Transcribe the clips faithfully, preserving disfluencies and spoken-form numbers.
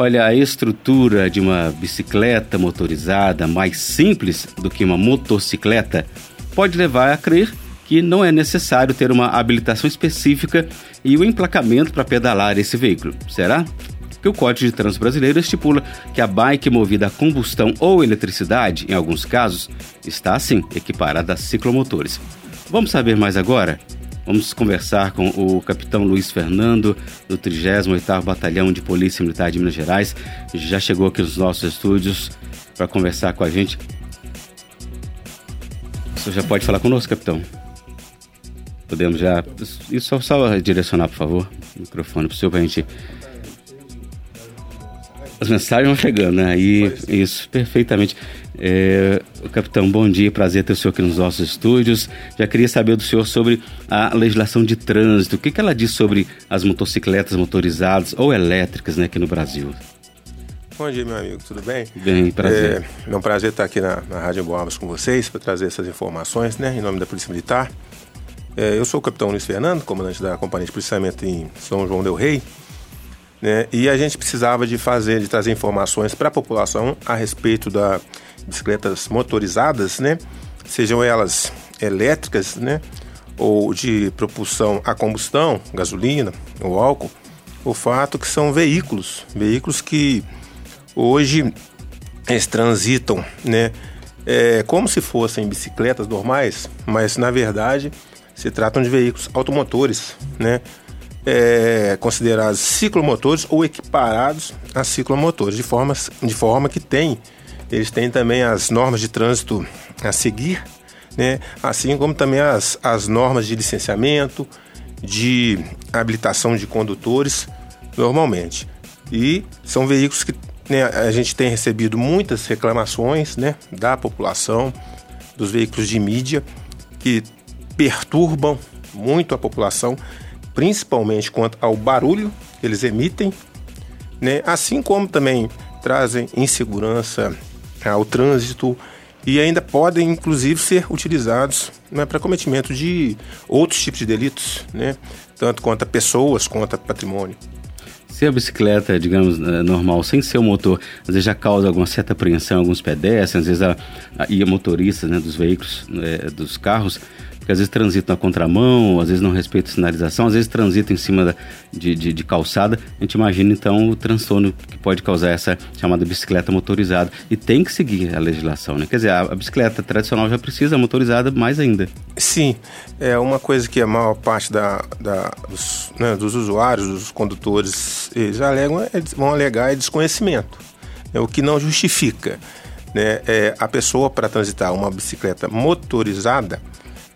Olha, a estrutura de uma bicicleta motorizada mais simples do que uma motocicleta pode levar a crer que não é necessário ter uma habilitação específica e o emplacamento para pedalar esse veículo. Será? Porque o Código de Trânsito Brasileiro estipula que a bike movida a combustão ou eletricidade, em alguns casos, está, assim, equiparada a ciclomotores. Vamos saber mais agora? Vamos conversar com o Capitão Luís Fernando, do trigésimo oitavo Batalhão de Polícia Militar de Minas Gerais. Já chegou aqui nos nossos estúdios para conversar com a gente. O senhor já pode falar conosco, capitão? Podemos já... E só, só direcionar, por favor, o microfone para o senhor, para a gente... As mensagens vão chegando, né? E isso, perfeitamente. É, capitão, bom dia, prazer ter o senhor aqui nos nossos estúdios. Já queria saber do senhor sobre a legislação de trânsito. O que, que ela diz sobre as motocicletas motorizadas ou elétricas, né, aqui no Brasil? Bom dia, meu amigo, tudo bem? Bem, prazer. É, é um prazer estar aqui na, na Rádio Boabas com vocês para trazer essas informações, né, em nome da Polícia Militar. É, eu sou o Capitão Luís Fernando, comandante da Companhia de Policiamento em São João del Rei. Né? E a gente precisava de fazer, de trazer informações para a população a respeito das bicicletas motorizadas, né? Sejam elas elétricas, né? Ou de propulsão a combustão, gasolina ou álcool. O fato que são veículos, veículos que hoje eles transitam, né? É, como se fossem bicicletas normais, mas na verdade se tratam de veículos automotores, né? É, considerados ciclomotores ou equiparados a ciclomotores, de forma, de forma que tem, eles têm também as normas de trânsito a seguir, né? Assim como também as, as normas de licenciamento, de habilitação de condutores, normalmente. E são veículos que, né, a gente tem recebido muitas reclamações, né, da população, dos veículos de mídia, que perturbam muito a população, principalmente quanto ao barulho que eles emitem, né? Assim como também trazem insegurança ao trânsito e ainda podem, inclusive, ser utilizados, né, para cometimento de outros tipos de delitos, né? Tanto quanto a pessoas, quanto a patrimônio. Se a bicicleta, digamos, normal, sem ser o motor, às vezes já causa alguma certa apreensão, alguns pedestres, às vezes a, a, e a motorista, né, dos veículos, é, dos carros, que às vezes transitam na contramão, às vezes não respeitam a sinalização, às vezes transitam em cima da, de, de, de calçada. A gente imagina, então, o transtorno que pode causar essa chamada bicicleta motorizada. E tem que seguir a legislação, né? Quer dizer, a, a bicicleta tradicional já precisa, a motorizada mais ainda. Sim, é uma coisa que a maior parte da, da, dos, né, dos usuários, dos condutores, eles alegam, vão alegar é desconhecimento, né? O que não justifica, né? É, a pessoa, para transitar uma bicicleta motorizada,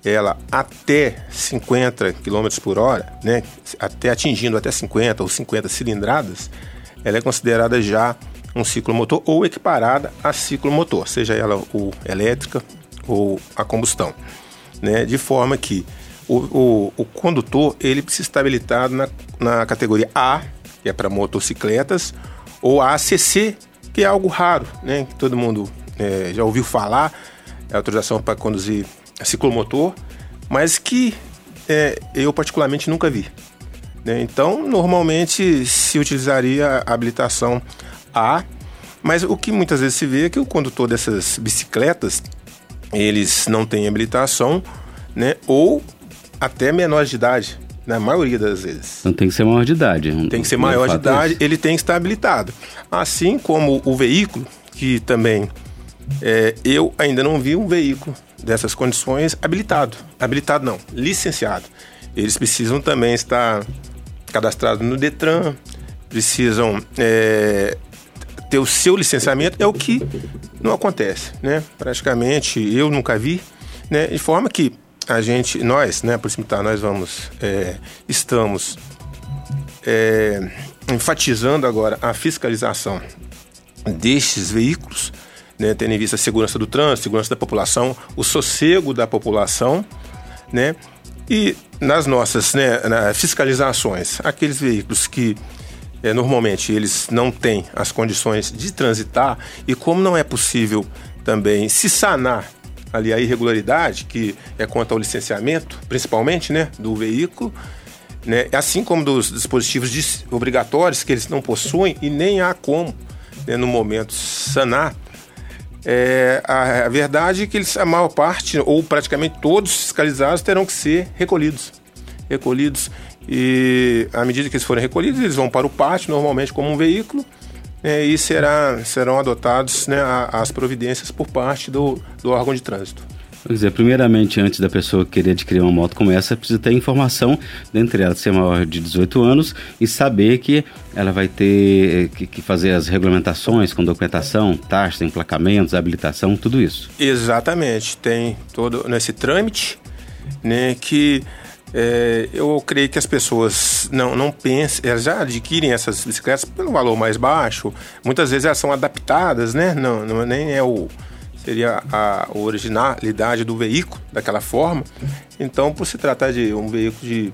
ela até cinquenta quilômetros por hora, né, até atingindo até cinquenta ou cinquenta cilindradas, ela é considerada já um ciclomotor ou equiparada a ciclomotor, seja ela ou elétrica ou a combustão, né, de forma que o, o, o condutor, ele precisa estar habilitado na, na categoria A, que é para motocicletas, ou a A C C, que é algo raro, né, que todo mundo é, já ouviu falar, é autorização para conduzir ciclomotor, mas que é, eu particularmente nunca vi, né? Então, normalmente se utilizaria a habilitação A, mas o que muitas vezes se vê é que o condutor dessas bicicletas, eles não têm habilitação, né? Ou até menor de idade, na maioria das vezes. Então tem que ser maior de idade. Tem que ser maior de idade, ele tem que estar habilitado. Assim como o veículo, que também... É, eu ainda não vi um veículo dessas condições habilitado, habilitado não, licenciado. Eles precisam também estar cadastrados no DETRAN, precisam é, ter o seu licenciamento, é o que não acontece, né? Praticamente eu nunca vi, né? De forma que a gente, nós, né, por cima, tá, nós vamos, é, estamos é, enfatizando agora a fiscalização destes veículos, né, tendo em vista a segurança do trânsito, segurança da população, o sossego da população, né? E nas nossas, né, nas fiscalizações, aqueles veículos que é, normalmente eles não têm as condições de transitar, e como não é possível também se sanar ali a irregularidade, que é quanto ao licenciamento, principalmente, né, do veículo, né? Assim como dos dispositivos obrigatórios que eles não possuem e nem há como, né, no momento, sanar. É, a, a verdade é que eles, a maior parte, ou praticamente todos fiscalizados, terão que ser recolhidos. Recolhidos. E à medida que eles forem recolhidos, eles vão para o pátio, normalmente como um veículo, né, e será, serão adotados, né, as providências por parte do, do órgão de trânsito. Pois é, primeiramente, antes da pessoa querer adquirir uma moto como essa, precisa ter informação, dentre elas ser maior de dezoito anos e saber que ela vai ter que, que fazer as regulamentações com documentação, taxa, emplacamentos, habilitação, tudo isso. Exatamente, tem todo nesse trâmite, né, que é, eu creio que as pessoas não, não pensam, elas já adquirem essas bicicletas pelo valor mais baixo, muitas vezes elas são adaptadas, né, não, não nem é o... seria a originalidade do veículo daquela forma. Então, por se tratar de um veículo de,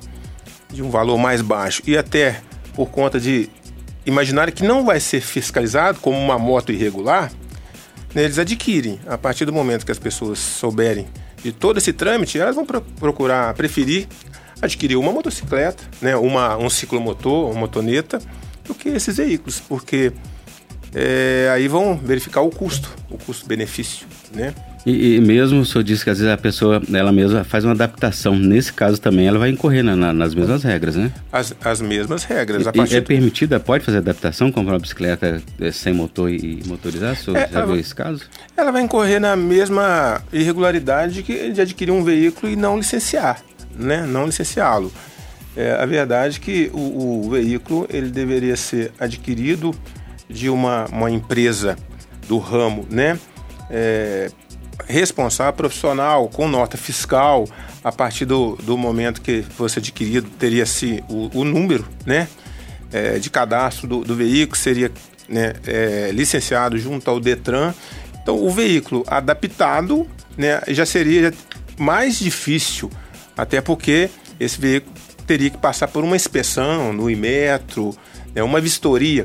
de um valor mais baixo e até por conta de imaginar que não vai ser fiscalizado como uma moto irregular, né, eles adquirem. A partir do momento que as pessoas souberem de todo esse trâmite, elas vão pro- procurar, preferir adquirir uma motocicleta, né, uma, um ciclomotor, uma motoneta, do que esses veículos, porque... É, aí vão verificar o custo, o custo-benefício, né? E, e mesmo o senhor disse que às vezes a pessoa, ela mesma faz uma adaptação. Nesse caso também ela vai incorrer na, na, nas mesmas regras, né? As, as mesmas regras. A partir e é do... permitida, pode fazer adaptação, comprar uma bicicleta sem motor e motorizar? O senhor é, já viu esse caso? Ela vai incorrer na mesma irregularidade que de adquirir um veículo e não licenciar, né? Não licenciá-lo. É, a verdade é que o, o veículo, ele deveria ser adquirido de uma, uma empresa do ramo, né, é, responsável, profissional, com nota fiscal. A partir do, do momento que fosse adquirido, teria-se o, o número, né, é, de cadastro do, do veículo, seria, né, é, licenciado junto ao DETRAN. Então, o veículo adaptado, né, já seria mais difícil, até porque esse veículo teria que passar por uma inspeção no Imetro, né, uma vistoria.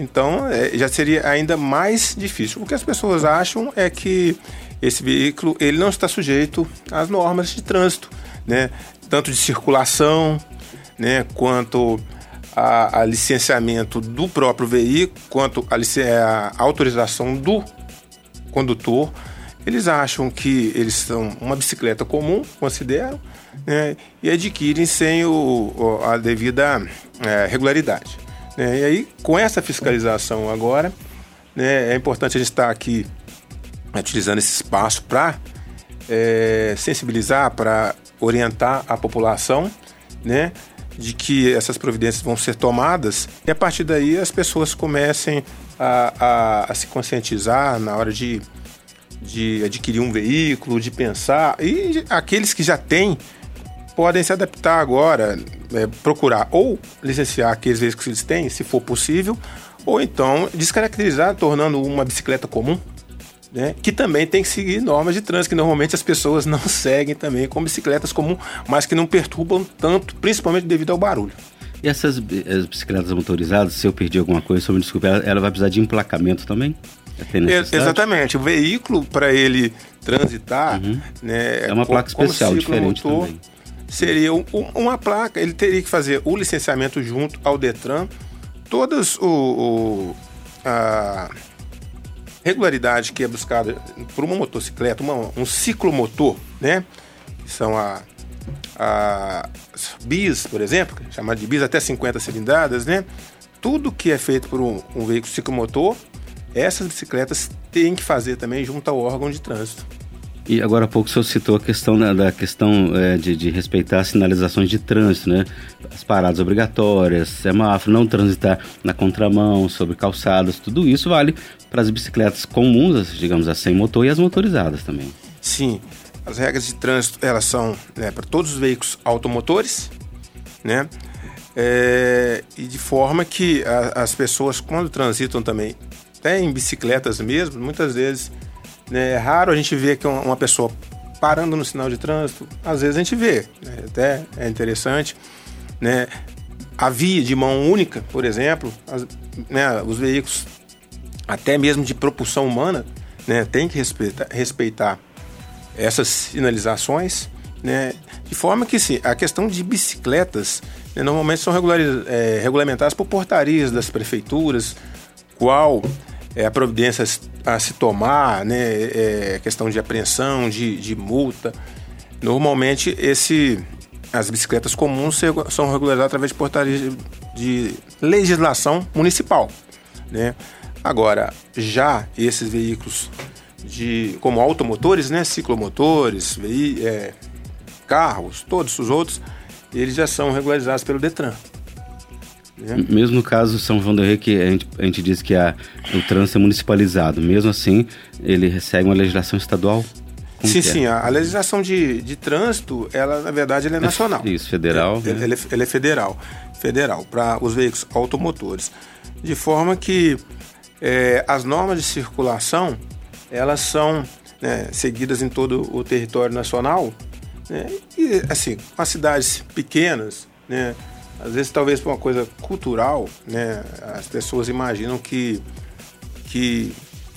Então, é, já seria ainda mais difícil. O que as pessoas acham é que esse veículo, ele não está sujeito às normas de trânsito, né? Tanto de circulação, né? Quanto a, a licenciamento do próprio veículo, quanto a, a autorização do condutor. Eles acham que eles são uma bicicleta comum, consideram, né? E adquirem sem o, a devida é, regularidade. É, e aí, com essa fiscalização agora, né, é importante a gente estar aqui utilizando esse espaço para é, sensibilizar, para orientar a população, né, de que essas providências vão ser tomadas, e a partir daí as pessoas comecem a, a, a se conscientizar na hora de, de adquirir um veículo, de pensar, e aqueles que já têm podem se adaptar agora, é, procurar ou licenciar aqueles veículos que eles têm, se for possível, ou então descaracterizar, tornando uma bicicleta comum, né, que também tem que seguir normas de trânsito, que normalmente as pessoas não seguem também, como bicicletas comuns, mas que não perturbam tanto, principalmente devido ao barulho. E essas bicicletas motorizadas, se eu perdi alguma coisa, se eu me desculpe, ela, ela vai precisar de emplacamento também? É, exatamente, o veículo, para ele transitar... Uhum. Né, é uma com, placa especial, diferente também. Seria um, uma placa, ele teria que fazer o licenciamento junto ao DETRAN, todas o, o, a regularidade que é buscada por uma motocicleta, uma, um ciclomotor, né? Que são a, a bis, por exemplo, chamada de bis até cinquenta cilindradas, né? Tudo que é feito por um, um veículo ciclomotor, essas bicicletas têm que fazer também junto ao órgão de trânsito. E agora há pouco o senhor citou a questão da, da questão é, de, de respeitar as sinalizações de trânsito, né? As paradas obrigatórias, semáforo, não transitar na contramão, sobre calçadas, tudo isso vale para as bicicletas comuns, digamos assim, sem motor, e as motorizadas também. Sim, as regras de trânsito, elas são, né, para todos os veículos automotores, né? É, e de forma que a, as pessoas, quando transitam também, até em bicicletas mesmo, muitas vezes... É raro a gente ver que uma pessoa parando no sinal de trânsito, às vezes a gente vê, né? Até é interessante, né? A via de mão única, por exemplo, as, né, os veículos, até mesmo de propulsão humana, né, tem que respeitar, respeitar essas sinalizações, né? De forma que, sim, a questão de bicicletas, normalmente são regulariz... é, regulamentadas por portarias das prefeituras, qual é a providência a se tomar, né? É questão de apreensão, de, de multa. Normalmente esse, as bicicletas comuns são regularizadas através de portarias de legislação municipal, né? Agora, já esses veículos de, como automotores, né, ciclomotores, veí- é, carros, todos os outros, eles já são regularizados pelo DETRAN. Né? Mesmo no caso São João del Rei, que a gente, a gente diz que a, o trânsito é municipalizado, mesmo assim ele recebe uma legislação estadual? Como sim, sim. É? A, a legislação de, de trânsito, ela na verdade ela é nacional. É, isso, federal. É, né? ela, é, ela é federal, federal para os veículos automotores. De forma que é, as normas de circulação, elas são, né, seguidas em todo o território nacional, né? E assim, as cidades pequenas, né, às vezes talvez por uma coisa cultural, né, as pessoas imaginam que, que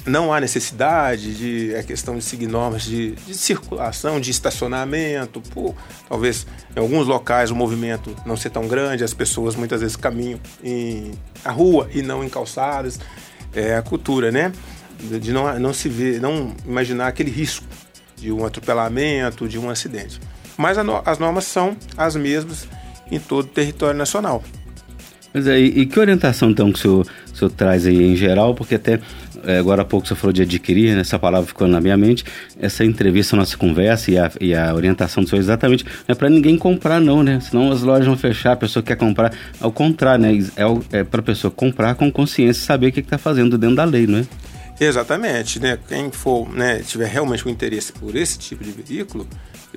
não há necessidade de, é questão de seguir normas de, de circulação, de estacionamento, por, talvez em alguns locais o movimento não ser tão grande, as pessoas muitas vezes caminham em a rua e não em calçadas. É a cultura, né? De não, não se ver, não imaginar aquele risco de um atropelamento, de um acidente. Mas a no, as normas são as mesmas em todo o território nacional. Mas aí, e que orientação então que o senhor, o senhor traz aí em geral? Porque até é, agora há pouco o senhor falou de adquirir, né? Essa palavra ficou na minha mente. Essa entrevista, nossa conversa e a, e a orientação do senhor exatamente não é para ninguém comprar, não, né? Senão as lojas vão fechar, a pessoa quer comprar. Ao contrário, né? É, é para a pessoa comprar com consciência e saber o que está fazendo dentro da lei, não é? Exatamente, né? Quem for, né, tiver realmente um interesse por esse tipo de veículo,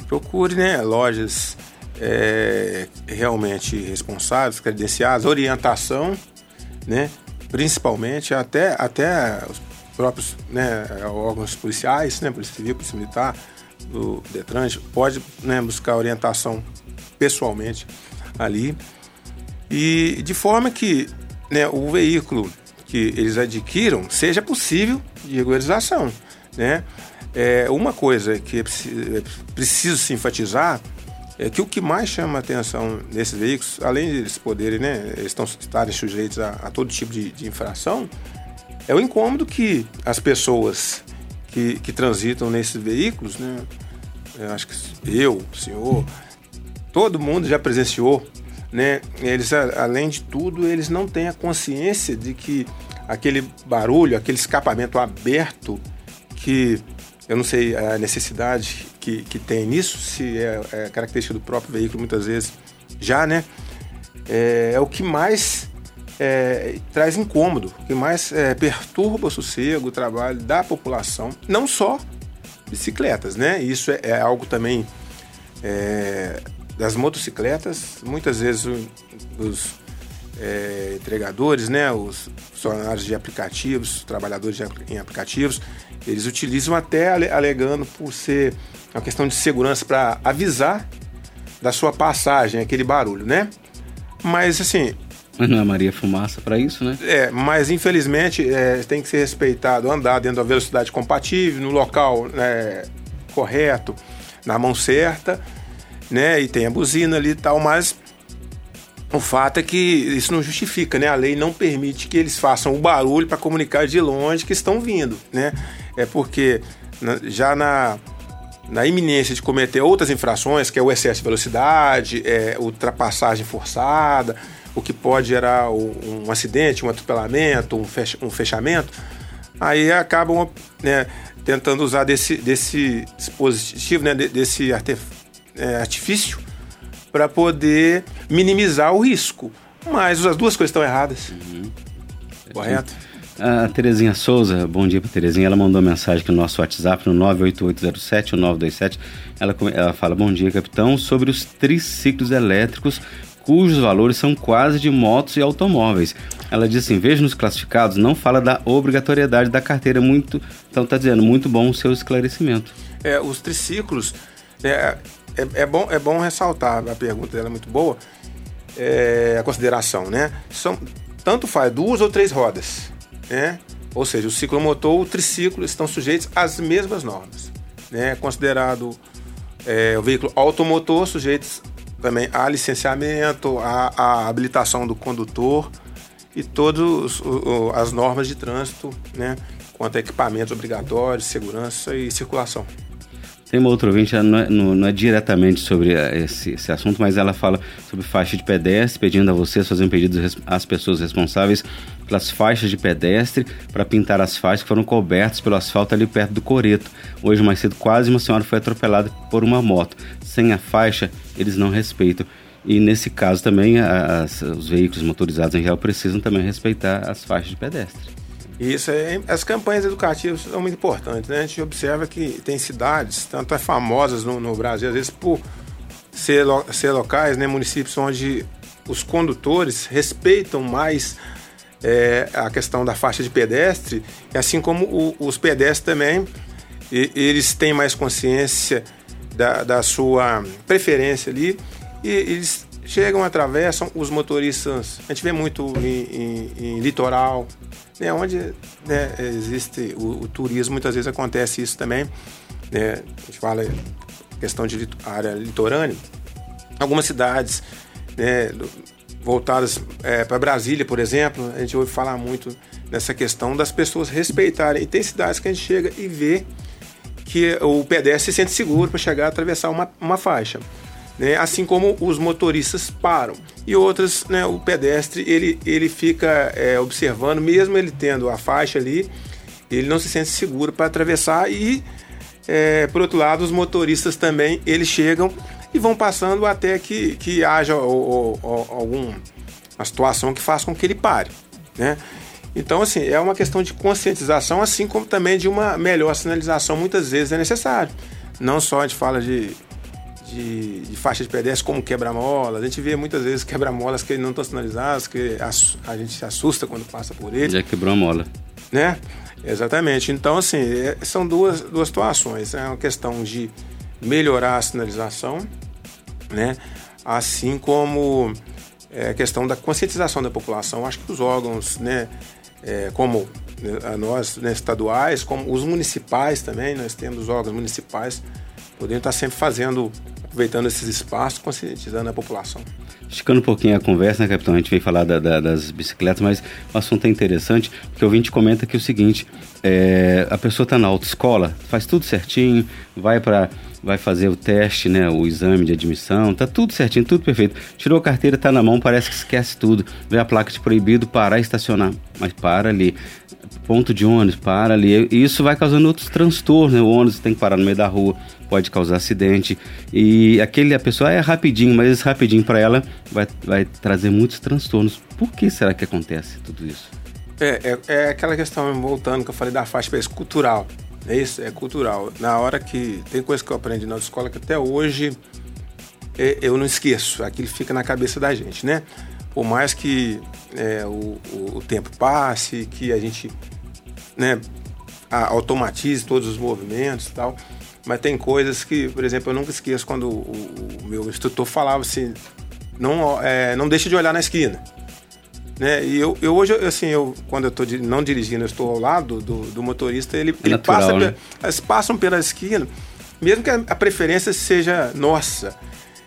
procure, né, lojas é, realmente responsáveis, credenciadas, orientação, né, principalmente até, até os próprios, né, órgãos policiais, né, Polícia Civil, Polícia Militar, do DETRAN, pode, né, buscar orientação pessoalmente ali. E de forma que, né, o veículo que eles adquiram seja possível de regularização, né? É, uma coisa que é preciso, é preciso se enfatizar é que o que mais chama a atenção desses veículos, além de eles poderem, né, eles estão, estarem sujeitos a, a todo tipo de, de infração, é o incômodo que as pessoas que, que transitam nesses veículos, né? Eu acho que eu, o senhor, todo mundo já presenciou, né? Eles, além de tudo, eles não têm a consciência de que aquele barulho, aquele escapamento aberto, que eu não sei a necessidade que, que tem nisso, se é, é característica do próprio veículo muitas vezes já, né? É, é o que mais é, traz incômodo, o que mais é, perturba o sossego, o trabalho da população, não só bicicletas, né? Isso é, é algo também... É, das motocicletas, muitas vezes os é, entregadores, né, os funcionários de aplicativos, os trabalhadores de, em aplicativos, eles utilizam até alegando por ser uma questão de segurança para avisar da sua passagem, aquele barulho, né? Mas assim... Mas não é Maria Fumaça para isso, né? É, mas infelizmente é, tem que ser respeitado, andar dentro da velocidade compatível, no local, né, correto, na mão certa... Né, e tem a buzina ali e tal, mas o fato é que isso não justifica, né? A lei não permite que eles façam o barulho para comunicar de longe que estão vindo, né? É porque já na, na iminência de cometer outras infrações, que é o excesso de velocidade, é, ultrapassagem forçada, o que pode gerar um, um acidente, um atropelamento, um, fecha, um fechamento, aí acabam, né, tentando usar desse, desse dispositivo, né, desse artefato, É, artifício para poder minimizar o risco, mas as duas coisas estão erradas. Uhum. Correto? A Terezinha Souza, bom dia para Terezinha, ela mandou mensagem aqui no nosso WhatsApp no nove oito oito zero sete nove dois sete, ela, ela fala, bom dia capitão, sobre os triciclos elétricos cujos valores são quase de motos e automóveis. Ela diz assim, vejo nos classificados, não fala da obrigatoriedade da carteira, muito, então está dizendo, muito bom o seu esclarecimento. É, os triciclos, é... É, é, bom, é bom ressaltar, a pergunta dela é muito boa, é, a consideração, né? São, tanto faz duas ou três rodas, né? Ou seja, o ciclomotor, o triciclo estão sujeitos às mesmas normas, né? Considerado é, o veículo automotor, sujeitos também há licenciamento, há a habilitação do condutor e todas as normas de trânsito, né, quanto a equipamentos obrigatórios, segurança e circulação. Tem uma outra ouvinte, ela não é, não, não é diretamente sobre esse, esse assunto, mas ela fala sobre faixa de pedestre, pedindo a vocês fazerem pedidos às pessoas responsáveis pelas faixas de pedestre para pintar as faixas que foram cobertas pelo asfalto ali perto do Coreto. Hoje, mais cedo, quase uma senhora foi atropelada por uma moto. Sem a faixa, eles não respeitam. E nesse caso também, as, os veículos motorizados em geral precisam também respeitar as faixas de pedestre. Isso, é, as campanhas educativas são muito importantes, né? A gente observa que tem cidades, tanto as famosas no, no Brasil, às vezes por ser, lo, ser locais, né, municípios onde os condutores respeitam mais é, a questão da faixa de pedestre, e assim como o, os pedestres também, e, eles têm mais consciência da, da sua preferência ali, e eles chegam, atravessam os motoristas. A gente vê muito em, em, em litoral, né, onde, né, existe o, o turismo, muitas vezes acontece isso também, né, a gente fala questão de lit- área litorânea, algumas cidades, né, voltadas é, para Brasília, por exemplo, a gente ouve falar muito nessa questão das pessoas respeitarem, e tem cidades que a gente chega e vê que o pedestre se sente seguro para chegar a atravessar uma, uma faixa, né, assim como os motoristas param. E outras, né, o pedestre ele, ele fica é, observando, mesmo ele tendo a faixa ali, ele não se sente seguro para atravessar. E é, por outro lado, os motoristas também, eles chegam e vão passando até que, que haja ou, ou, alguma situação que faça com que ele pare, né? Então, assim, é uma questão de conscientização, assim como também de uma melhor sinalização, muitas vezes é necessário. Não só a gente fala de De, de faixa de pedestre como quebra-molas. A gente vê muitas vezes quebra-molas que não estão sinalizadas, que a, a gente se assusta quando passa por ele. Já quebrou a mola. Né? Exatamente. Então, assim, é, são duas, duas situações. É, né, uma questão de melhorar a sinalização, né, assim como é, a questão da conscientização da população. Acho que os órgãos, né, é, como nós, né, estaduais, como os municipais também, nós temos órgãos municipais, podemos estar sempre fazendo, aproveitando esses espaços, conscientizando a população. Esticando um pouquinho a conversa, né, capitão? A gente veio falar da, da, das bicicletas, mas o assunto é interessante, porque o ouvinte comenta aqui o seguinte, é, a pessoa está na autoescola, faz tudo certinho, vai, pra, vai fazer o teste, né, o exame de admissão, está tudo certinho, tudo perfeito. Tirou a carteira, está na mão, parece que esquece tudo. Vê a placa de proibido, parar e estacionar, mas para ali. Ponto de ônibus, para ali. E isso vai causando outros transtornos, né? O ônibus tem que parar no meio da rua, pode causar acidente. E aquele, a pessoa é rapidinho, mas esse rapidinho para ela vai, vai trazer muitos transtornos. Por que será que acontece tudo isso? É, é, é aquela questão, voltando, que eu falei da faixa de pedestre, cultural. É isso, é cultural. Na hora que... Tem coisa que eu aprendi na escola que até hoje é, eu não esqueço. Aquilo fica na cabeça da gente, né? Por mais que é, o, o tempo passe, que a gente, né, automatize todos os movimentos e tal, mas tem coisas que, por exemplo, eu nunca esqueço quando o, o meu instrutor falava assim, não, é, não deixa de olhar na esquina, né? E eu, eu hoje, assim, eu, quando eu estou não dirigindo, eu estou ao lado do, do motorista, ele, é natural, ele passa, né? Eles passam pela esquina, mesmo que a preferência seja nossa.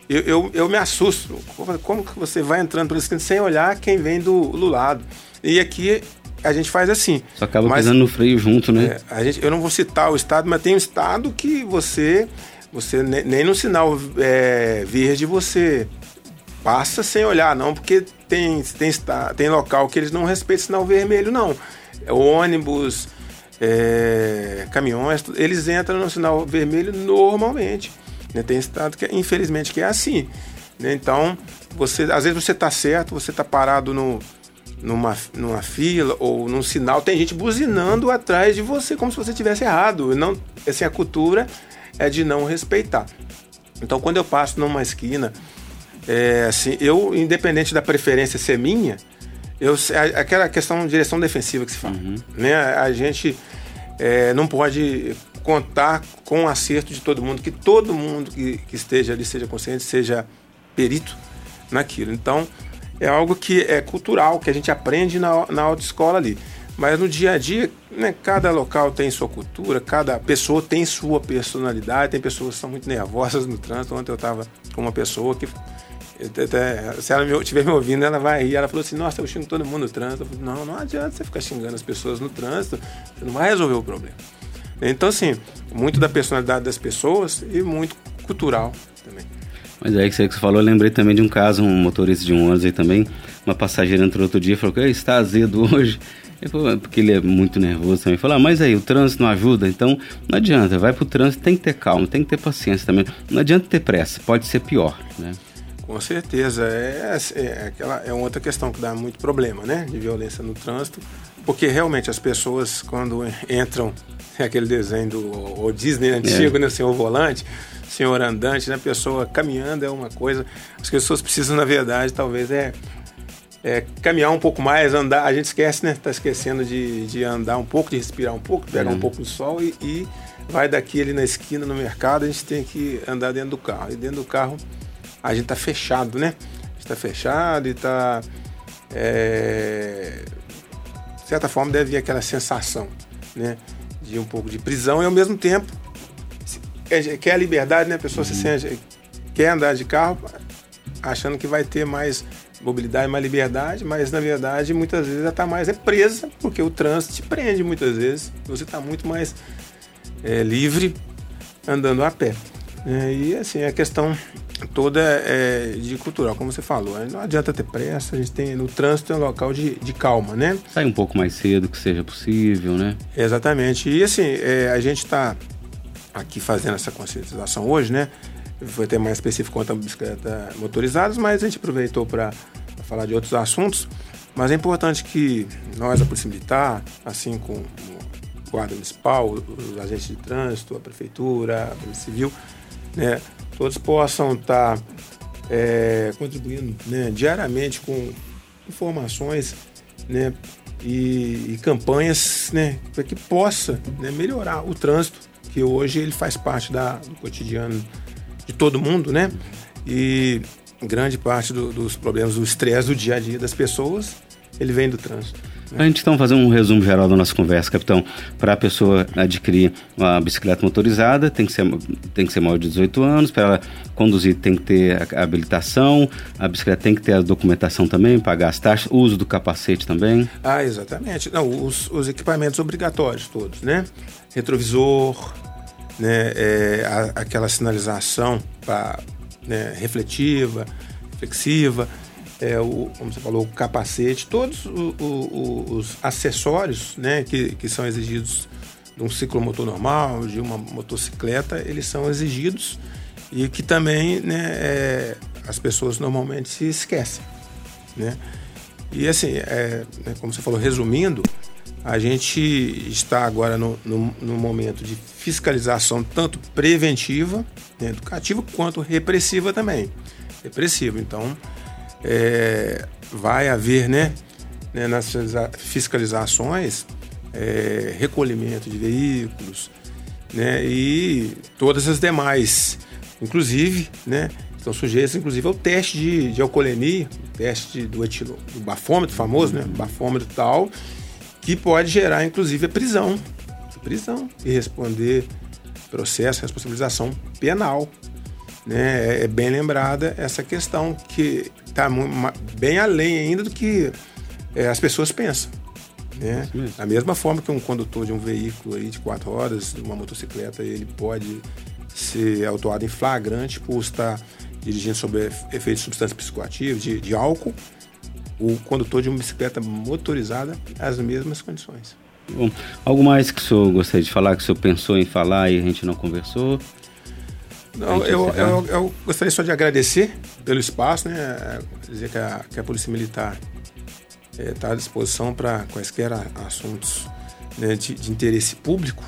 Eu, eu, eu me assusto. Como que você vai entrando pela esquina sem olhar quem vem do, do lado? E aqui a gente faz assim. Só acaba mas, pisando no freio junto, né? É, a gente, eu não vou citar o estado, mas tem um estado que você, você nem, nem no sinal é, verde você passa sem olhar, não, porque tem, tem, tem local que eles não respeitam o sinal vermelho, não. Ônibus, é, caminhões, eles entram no sinal vermelho normalmente. Tem estado que, infelizmente, que é assim. Então, você, às vezes você está certo, você está parado no, numa, numa fila ou num sinal, tem gente buzinando atrás de você, como se você tivesse errado. Não, assim, a cultura é de não respeitar. Então, quando eu passo numa esquina, é, assim, eu, independente da preferência ser minha, eu, aquela questão de direção defensiva que se fala, uhum, né? A gente é, não pode contar com o acerto de todo mundo, que todo mundo que, que esteja ali seja consciente, seja perito naquilo. Então, é algo que é cultural, que a gente aprende na, na autoescola ali. Mas no dia a dia, né, cada local tem sua cultura, cada pessoa tem sua personalidade, tem pessoas que são muito nervosas no trânsito. Ontem eu estava com uma pessoa que Eu, até, se ela estiver me ouvindo, ela vai rir. Ela falou assim, nossa, eu xingo todo mundo no trânsito. Eu falei, não, não adianta você ficar xingando as pessoas no trânsito, você não vai resolver o problema. Então, assim, muito da personalidade das pessoas e muito cultural também. Mas é que você falou, eu lembrei também de um caso, um motorista de um ônibus aí também, uma passageira entrou outro dia e falou que está azedo hoje. Ele falou, porque ele é muito nervoso também. Falou, ah, mas aí o trânsito não ajuda, então não adianta, vai pro trânsito, tem que ter calma, tem que ter paciência também. Não adianta ter pressa, pode ser pior, né? Com certeza, é, é, aquela, é outra questão que dá muito problema, né? De violência no trânsito, porque realmente as pessoas quando entram, é aquele desenho do o Disney antigo, é. né? Senhor volante, senhor andante, né? A pessoa caminhando é uma coisa, as pessoas precisam, na verdade, talvez é... É, caminhar um pouco mais, andar, a gente esquece, né? Tá esquecendo de, de andar um pouco, de respirar um pouco, pegar uhum. um pouco do sol e, e vai daqui ali na esquina, no mercado, a gente tem que andar dentro do carro. E dentro do carro a gente tá fechado, né? A gente tá fechado e tá... É, de certa forma deve vir aquela sensação, né? De um pouco de prisão e ao mesmo tempo quer a liberdade, né? A pessoa uhum. se sente, quer andar de carro achando que vai ter mais... mobilidade, mais liberdade, mas na verdade muitas vezes ela está mais é presa, porque o trânsito te prende muitas vezes, você está muito mais é, livre andando a pé. É, e assim, a questão toda é de cultural, como você falou, não adianta ter pressa, a gente tem no trânsito é um local de, de calma, né? Sai um pouco mais cedo que seja possível, né? Exatamente, e assim, é, a gente está aqui fazendo essa conscientização hoje, né? Foi ter mais específico quanto a bicicleta motorizadas, mas a gente aproveitou para falar de outros assuntos. Mas é importante que nós, a Polícia Militar, assim como o Guarda Municipal, os agentes de trânsito, a Prefeitura, a Polícia Civil, né, todos possam estar tá, é, contribuindo, né, diariamente com informações, né, e, e campanhas, né, para que possa, né, melhorar o trânsito, que hoje ele faz parte da, do cotidiano de todo mundo, né? E grande parte do, dos problemas, do estresse do dia a dia das pessoas, ele vem do trânsito. Né? A gente então fazer um resumo geral da nossa conversa, capitão. Para a pessoa adquirir uma bicicleta motorizada, tem que ser, tem que ser maior de dezoito anos, para ela conduzir tem que ter a habilitação, a bicicleta tem que ter a documentação também, pagar as taxas, o uso do capacete também. Ah, exatamente. Não, os, os equipamentos obrigatórios todos, né? Retrovisor... Né, é, a, aquela sinalização pra, né, refletiva, reflexiva, é, o, como você falou, o capacete, todos o, o, os acessórios, né, que, que são exigidos de um ciclomotor normal, de uma motocicleta, eles são exigidos e que também, né, é, as pessoas normalmente se esquecem. Né? E assim, é, né, como você falou, resumindo, a gente está agora no, no, no momento de fiscalização tanto preventiva, né, educativa, quanto repressiva também. Repressiva, então, é, vai haver, né, né, nas fiscalizações, é, recolhimento de veículos, né, e todas as demais, inclusive, né, estão sujeitos, inclusive, ao teste de, de alcoolemia, teste do, etilo, do bafômetro famoso, né, bafômetro tal, que pode gerar, inclusive, a prisão, prisão e responder processo, responsabilização penal. Né? É bem lembrada essa questão que está bem além ainda do que é, as pessoas pensam. Né? Da mesma forma que um condutor de um veículo aí de quatro rodas, de uma motocicleta, ele pode ser autuado em flagrante por estar dirigindo sob efeito de substâncias psicoativas, de, de álcool, o condutor de uma bicicleta motorizada, as mesmas condições. Bom, algo mais que o senhor gostaria de falar, que o senhor pensou em falar e a gente não conversou? Não, eu, eu, eu gostaria só de agradecer pelo espaço, né? Dizer que a, que a Polícia Militar está é, à disposição para quaisquer assuntos, né, de, de interesse público,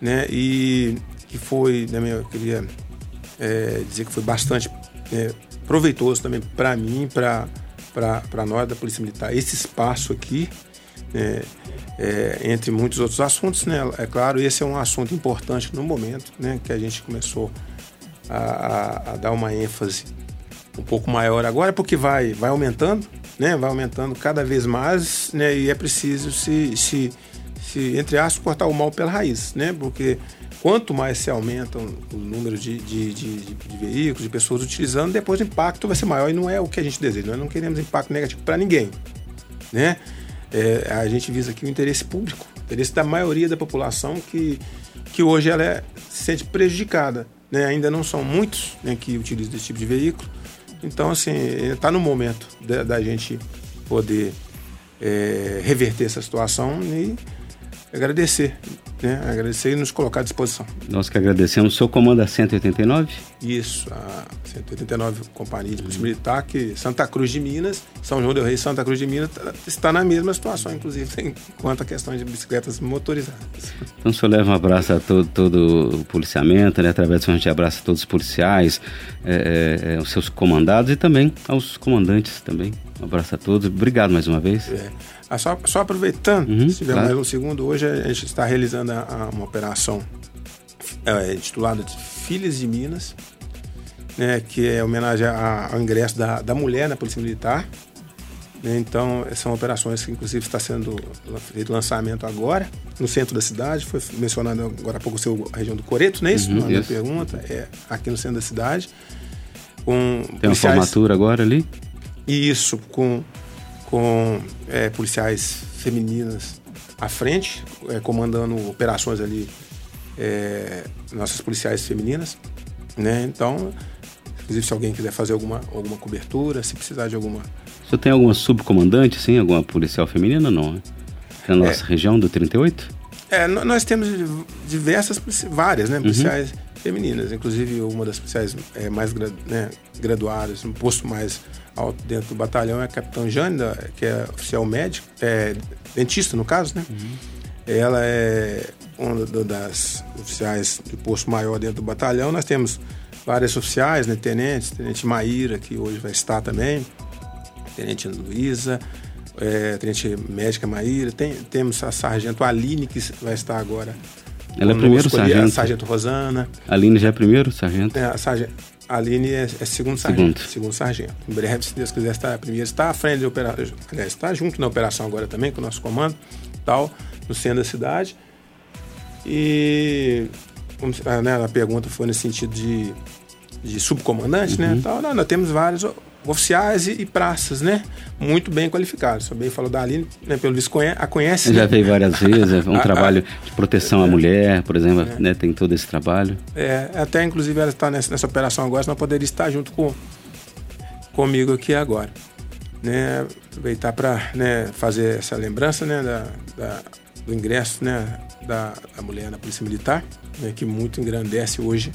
né? E que foi, né, eu queria é, dizer que foi bastante é, proveitoso também para mim, para para nós da Polícia Militar, esse espaço aqui, né, é, entre muitos outros assuntos, né, é claro, esse é um assunto importante no momento, né, que a gente começou a, a, a dar uma ênfase um pouco maior agora, porque vai, vai aumentando, né, vai aumentando cada vez mais, né, e é preciso se, se, se, entre aspas, cortar o mal pela raiz, né? Porque quanto mais se aumenta o número de, de, de, de veículos, de pessoas utilizando, depois o impacto vai ser maior, e não é o que a gente deseja. Nós não queremos impacto negativo para ninguém, né? É, a gente visa aqui o interesse público, o interesse da maioria da população que, que hoje ela é, se sente prejudicada, né? Ainda não são muitos, né, que utilizam esse tipo de veículo. Então, assim, está no momento da, da gente poder é, reverter essa situação e agradecer, né? Agradecer e nos colocar à disposição. Nós que agradecemos. O senhor comanda a cento e oitenta e nove? Isso, a cento e oitenta e nove Companhia de Polícia Militar, que Santa Cruz de Minas, São João del Rei, Santa Cruz de Minas, está na mesma situação, inclusive, enquanto a questão de bicicletas motorizadas. Então o senhor leva um abraço a todo, todo o policiamento, né? Através do senhor a gente abraça todos os policiais, é, é, os seus comandados e também aos comandantes também. Um abraço a todos. Obrigado mais uma vez. É. Ah, só, só aproveitando, uhum, se tiver claro. mais um segundo, hoje a gente está realizando a, a, uma operação é, titulada de Filhas de Minas, né, que é homenagem a, ao ingresso da, da mulher na Polícia Militar. Então, são operações que, inclusive, está sendo feito lançamento agora, no centro da cidade. Foi mencionado agora há pouco a região do Coreto, não é isso? Uhum, isso. Pergunta, é aqui no centro da cidade. Com Tem policiais... uma formatura agora ali? E isso, com, com é, policiais femininas à frente, é, comandando operações ali, é, nossas policiais femininas, né? Então, inclusive, se alguém quiser fazer alguma, alguma cobertura, se precisar de alguma... Você tem alguma subcomandante, sim? Alguma policial feminina, não? Na nossa é, região do trinta e oito? É, nós temos diversas, várias, né? Policiais, uhum, femininas, inclusive uma das policiais é, mais gra, né, graduadas, um posto mais... dentro do batalhão é a Capitão Jânida, que é oficial médico, é, dentista no caso, né? Uhum. Ela é uma das oficiais de posto maior dentro do batalhão. Nós temos várias oficiais, né? Tenentes, Tenente Maíra, que hoje vai estar também, Tenente Luísa, é, Tenente Médica Maíra. Tem, temos a Sargento Aline, que vai estar agora. Ela é primeiro sargento. A Sargento Rosana. A Aline já é primeiro sargento? É, a Sargento... A Aline é, é segundo sargento. Segundo. segundo sargento. Em breve, se Deus quiser, está, primeiro está à frente de operação. Aliás, está junto na operação agora também, com o nosso comando, tal, no centro da cidade. E né, a pergunta foi no sentido de, de subcomandante, uhum, né? Tal. Não, nós temos vários oficiais e, e praças, né? Muito bem qualificados. Você bem falou da Aline, né? Pelo visto, a conhece. Já veio várias vezes, é um trabalho de proteção à mulher, por exemplo, é, né? Tem todo esse trabalho. É, até inclusive ela está nessa, nessa operação agora, senão poderia estar junto com, comigo aqui agora, né? Aproveitar para, né, fazer essa lembrança, né, da, da, do ingresso, né, da, da mulher na Polícia Militar, né, que muito engrandece hoje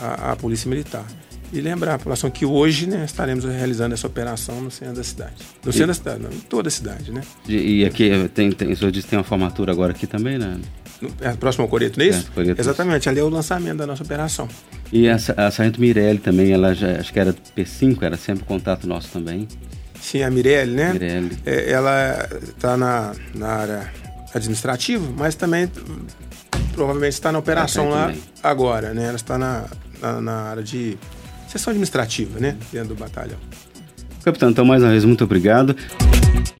a, a Polícia Militar. E lembrar a população que hoje, né, estaremos realizando essa operação no centro da cidade. No centro e... da cidade, não, em toda a cidade, né? E, e aqui, tem, tem, o senhor disse que tem uma formatura agora aqui também, né? É, próximo ao Coreto, não é isso? É, exatamente, ali é o lançamento da nossa operação. E a, a Sargento Mirelle também, ela já, acho que era P cinco, era sempre contato nosso também. Sim, a Mirelle, né? Mirelle. É, ela está na, na área administrativa, mas também provavelmente está na operação lá também. Agora, né? Ela está na, na, na área de... sessão administrativa, né? Dentro do batalhão. Capitão, então mais uma vez, muito obrigado.